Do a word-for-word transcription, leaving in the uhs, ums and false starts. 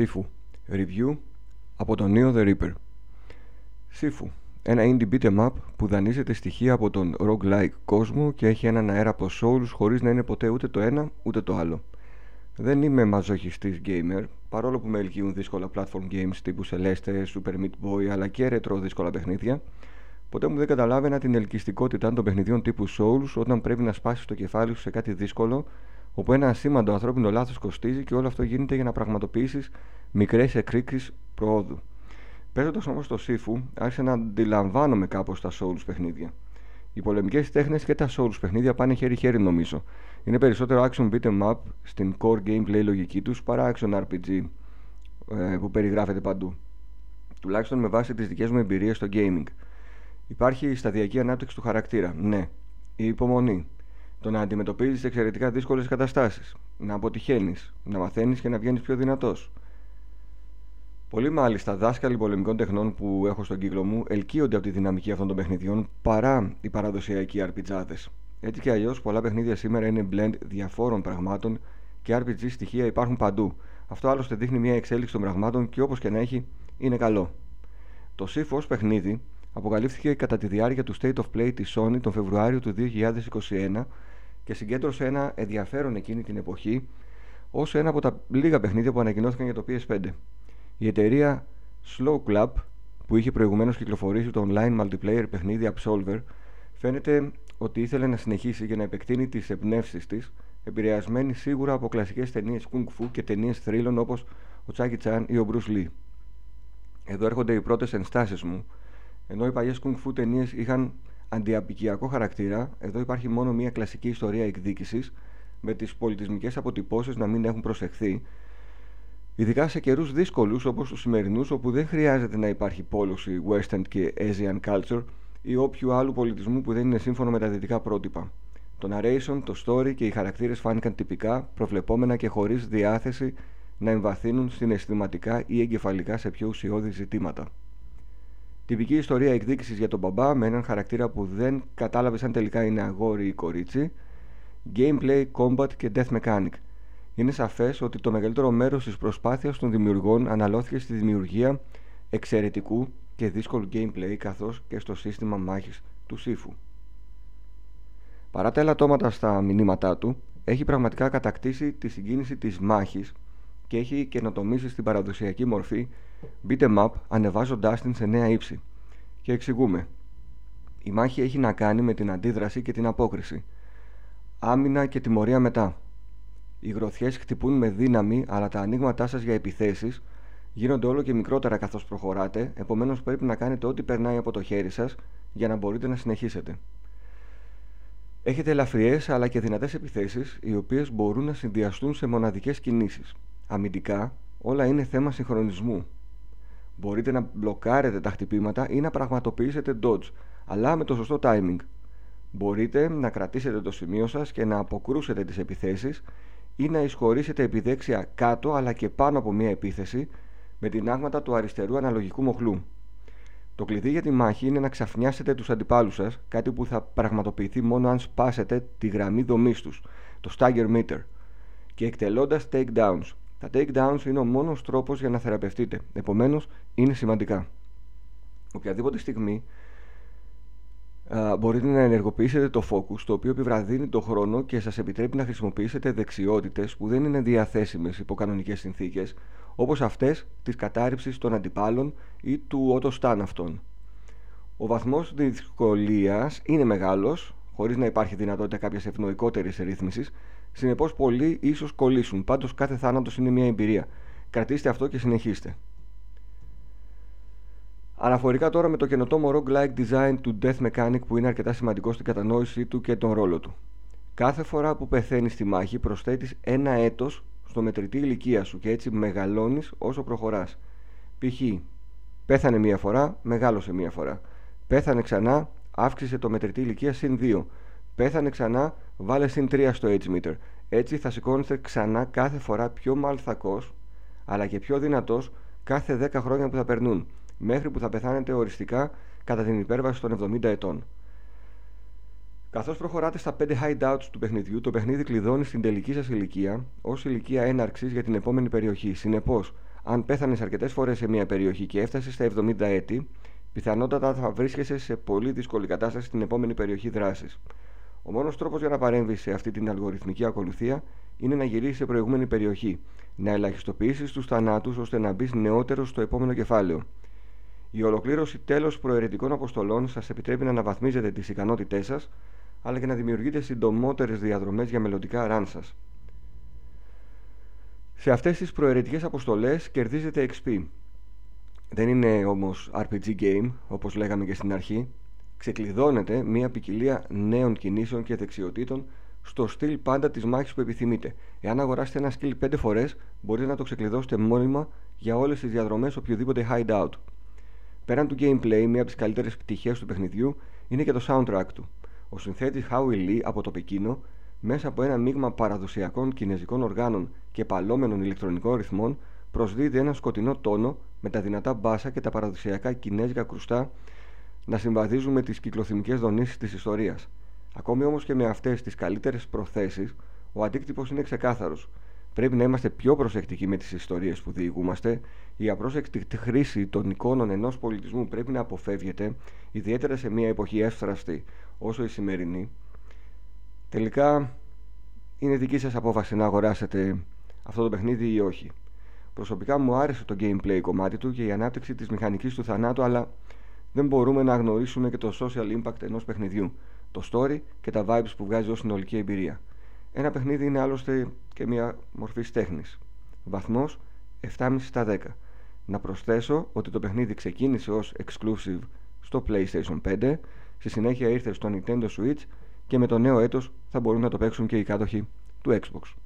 Sifu Review από τον Νίο The Reaper. Sifu, ένα indie beat'em up που δανείζεται στοιχεία από τον roguelike κόσμο και έχει έναν αέρα από souls χωρίς να είναι ποτέ ούτε το ένα ούτε το άλλο. Δεν είμαι μαζοχιστής gamer, παρόλο που με ελκύουν δύσκολα platform games τύπου Celeste, Super Meat Boy αλλά και ρετρό δύσκολα παιχνίδια. Ποτέ μου δεν καταλάβαινα την ελκυστικότητα των παιχνιδιών τύπου souls όταν πρέπει να σπάσεις το κεφάλι σου σε κάτι δύσκολο, όπου ένα ασήμαντο ανθρώπινο λάθος κοστίζει και όλο αυτό γίνεται για να πραγματοποιήσεις μικρές εκρήξεις προόδου. Παίζοντας όμως το Sifu, άρχισα να αντιλαμβάνομαι κάπως τα souls παιχνίδια. Οι πολεμικές τέχνες και τα souls παιχνίδια πάνε χέρι-χέρι νομίζω. Είναι περισσότερο action beat'em up στην core gameplay λογική τους παρά action αρ πι τζι ε, που περιγράφεται παντού. Τουλάχιστον με βάση τις δικές μου εμπειρίες στο gaming. Υπάρχει η σταδιακή ανάπτυξη του χαρακτήρα, ναι. Η υπομονή. Το να αντιμετωπίζεις εξαιρετικά δύσκολες καταστάσεις. Να αποτυχαίνεις. Να μαθαίνεις και να βγαίνεις πιο δυνατός. Πολλοί μάλιστα δάσκαλοι πολεμικών τεχνών που έχω στον κύκλο μου ελκύονται από τη δυναμική αυτών των παιχνιδιών παρά οι παραδοσιακοί αρ πι τζι άδες. Έτσι και αλλιώς, πολλά παιχνίδια σήμερα είναι blend διαφόρων πραγμάτων και αρ πι τζι στοιχεία υπάρχουν παντού. Αυτό άλλωστε δείχνει μια εξέλιξη των πραγμάτων και όπως και να έχει, είναι καλό. Το Sifu ως παιχνίδι αποκαλύφθηκε κατά τη διάρκεια του State of Play της Sony τον Φεβρουάριο του δύο χιλιάδες είκοσι ένα και συγκέντρωσε ένα ενδιαφέρον εκείνη την εποχή ως ένα από τα λίγα παιχνίδια που ανακοινώθηκαν για το πι ες φάιβ. Η εταιρεία Slow Club, που είχε προηγουμένως κυκλοφορήσει το online multiplayer παιχνίδι Absolver, φαίνεται ότι ήθελε να συνεχίσει και να επεκτείνει τις εμπνεύσεις της, επηρεασμένη σίγουρα από κλασικές ταινίες Kung Fu και ταινίες θρύλων όπως ο Τσάκη Τσάν ή ο Μπρους Λι. Εδώ έρχονται οι πρώτες ενστάσεις μου. Ενώ οι παλιές Kung Fu ταινίες είχαν αντιαπικιακό χαρακτήρα, εδώ υπάρχει μόνο μια κλασική ιστορία εκδίκησης, με τις πολιτισμικές αποτυπώσεις να μην έχουν προσεχθεί, ειδικά σε καιρούς δύσκολους όπως τους σημερινούς, όπου δεν χρειάζεται να υπάρχει πόλωση Western και Asian culture ή όποιου άλλου πολιτισμού που δεν είναι σύμφωνο με τα δυτικά πρότυπα. Το narration, το story και οι χαρακτήρες φάνηκαν τυπικά, προβλεπόμενα και χωρίς διάθεση να εμβαθύνουν συναισθηματικά ή εγκεφαλικά σε πιο ουσιώδη ζητήματα. Τυπική ιστορία εκδίκησης για τον μπαμπά με έναν χαρακτήρα που δεν κατάλαβες αν τελικά είναι αγόρι ή κορίτσι. Gameplay, combat και death mechanic. Είναι σαφές ότι το μεγαλύτερο μέρος της προσπάθειας των δημιουργών αναλώθηκε στη δημιουργία εξαιρετικού και δύσκολου gameplay καθώς και στο σύστημα μάχης του Sifu. Παρά τα ελαττώματα στα μηνύματά του, έχει πραγματικά κατακτήσει τη συγκίνηση της μάχης και έχει καινοτομήσει στην παραδοσιακή μορφή beat'em up ανεβάζοντάς την σε νέα ύψη. Και εξηγούμε. Η μάχη έχει να κάνει με την αντίδραση και την απόκριση. Άμυνα και τιμωρία μετά. Οι γροθιές χτυπούν με δύναμη, αλλά τα ανοίγματά σας για επιθέσεις γίνονται όλο και μικρότερα καθώς προχωράτε, επομένως πρέπει να κάνετε ό,τι περνάει από το χέρι σας για να μπορείτε να συνεχίσετε. Έχετε ελαφριές αλλά και δυνατές επιθέσεις, οι οποίες μπορούν να συνδυαστούν σε μοναδικές κινήσεις. Αμυντικά, όλα είναι θέμα συγχρονισμού. Μπορείτε να μπλοκάρετε τα χτυπήματα ή να πραγματοποιήσετε dodge, αλλά με το σωστό timing. Μπορείτε να κρατήσετε το σημείο σας και να αποκρούσετε τις επιθέσεις ή να εισχωρήσετε επιδέξια κάτω αλλά και πάνω από μία επίθεση με την άγματα του αριστερού αναλογικού μοχλού. Το κλειδί για τη μάχη είναι να ξαφνιάσετε τους αντιπάλους σας, κάτι που θα πραγματοποιηθεί μόνο αν σπάσετε τη γραμμή δομής τους, το stagger meter, και εκτελώντας takedowns. Τα takedowns είναι ο μόνος τρόπος για να θεραπευτείτε, επομένως είναι σημαντικά. Οποιαδήποτε στιγμή Uh, μπορείτε να ενεργοποιήσετε το focus, το οποίο επιβραδύνει το χρόνο και σας επιτρέπει να χρησιμοποιήσετε δεξιότητες που δεν είναι διαθέσιμες υπό κανονικές συνθήκες, όπως αυτές της κατάρριψης των αντιπάλων ή του οτοστάν αυτών. Ο βαθμός δυσκολίας είναι μεγάλος, χωρίς να υπάρχει δυνατότητα κάποιας ευνοϊκότερης ρύθμισης, συνεπώς πολλοί ίσως κολλήσουν, πάντως κάθε θάνατος είναι μια εμπειρία. Κρατήστε αυτό και συνεχίστε. Αναφορικά τώρα με το καινοτόμο roguelike design του Death Mechanic που είναι αρκετά σημαντικό στην κατανόησή του και τον ρόλο του. Κάθε φορά που πεθαίνεις στη μάχη προσθέτεις ένα έτος στο μετρητή ηλικία σου και έτσι μεγαλώνεις όσο προχωράς. Π.χ. πέθανε μία φορά, μεγάλωσε μία φορά. Πέθανε ξανά, αύξησε το μετρητή ηλικία συν δύο. Πέθανε ξανά, βάλε συν τρία στο age meter. Έτσι θα σηκώνεστε ξανά κάθε φορά πιο μαλθακός αλλά και πιο δυνατός κάθε δέκα χρόνια που θα περνούν, μέχρι που θα πεθάνετε οριστικά κατά την υπέρβαση των εβδομήντα ετών. Καθώς προχωράτε στα πέντε hideouts του παιχνιδιού, το παιχνίδι κλειδώνει στην τελική σας ηλικία ως ηλικία έναρξης για την επόμενη περιοχή. Συνεπώς, Αν πέθανες αρκετές φορές σε μια περιοχή και έφτασες στα εβδομήντα έτη, πιθανότατα θα βρίσκεσαι σε πολύ δύσκολη κατάσταση στην επόμενη περιοχή δράσης. Ο μόνος τρόπος για να παρέμβεις σε αυτή την αλγοριθμική ακολουθία είναι να γυρίσεις σε προηγούμενη περιοχή, να ελαχιστοποιήσεις τους θανάτους ώστε να μπεις νεότερος στο επόμενο κεφάλαιο. Η ολοκλήρωση τέλος προαιρετικών αποστολών σας επιτρέπει να αναβαθμίζετε τις ικανότητές σας, αλλά και να δημιουργείτε συντομότερες διαδρομές για μελλοντικά ραν σας. Σε αυτές τις προαιρετικές αποστολές κερδίζετε εξ πι. Δεν είναι όμως αρ πι τζι game, όπως λέγαμε και στην αρχή. Ξεκλειδώνετε μια ποικιλία νέων κινήσεων και δεξιοτήτων στο στυλ πάντα της μάχης που επιθυμείτε. Εάν αγοράσετε ένα skill πέντε φορές, μπορείτε να το ξεκλειδώσετε μόνιμα για όλες τις διαδρομές οποιοδήποτε hideout. Πέραν του gameplay, μία από τις καλύτερες πτυχές του παιχνιδιού είναι και το soundtrack του. Ο συνθέτης Howie Lee από το Πεκίνο, μέσα από ένα μείγμα παραδοσιακών κινέζικων οργάνων και παλόμενων ηλεκτρονικών ρυθμών, προσδίδει ένα σκοτεινό τόνο με τα δυνατά μπάσα και τα παραδοσιακά κινέζικα κρουστά να συμβαδίζουν με τις κυκλοθυμικές δονήσεις της ιστορίας. Ακόμη όμως και με αυτές τις καλύτερες προθέσεις, ο αντίκτυπος είναι ξεκάθαρος. Πρέπει να είμαστε πιο προσεκτικοί με τις ιστορίες που διηγούμαστε. Η απρόσεκτη χρήση των εικόνων ενός πολιτισμού πρέπει να αποφεύγεται, ιδιαίτερα σε μια εποχή εύθραστη όσο η σημερινή. Τελικά, είναι δική σας απόφαση να αγοράσετε αυτό το παιχνίδι ή όχι. Προσωπικά μου άρεσε το gameplay κομμάτι του και η ανάπτυξη της μηχανικής του θανάτου, αλλά δεν μπορούμε να αγνοήσουμε και το social impact ενός παιχνιδιού, το story και τα vibes που βγάζει ως συνολική εμπειρία. Ένα παιχνίδι είναι άλλωστε και μια μορφής τέχνης. Βαθμός επτά κόμμα πέντε στα δέκα. Να προσθέσω ότι το παιχνίδι ξεκίνησε ως exclusive στο PlayStation πέντε, στη συνέχεια ήρθε στο Nintendo Switch και με το νέο έτος θα μπορούν να το παίξουν και οι κάτοχοι του Xbox.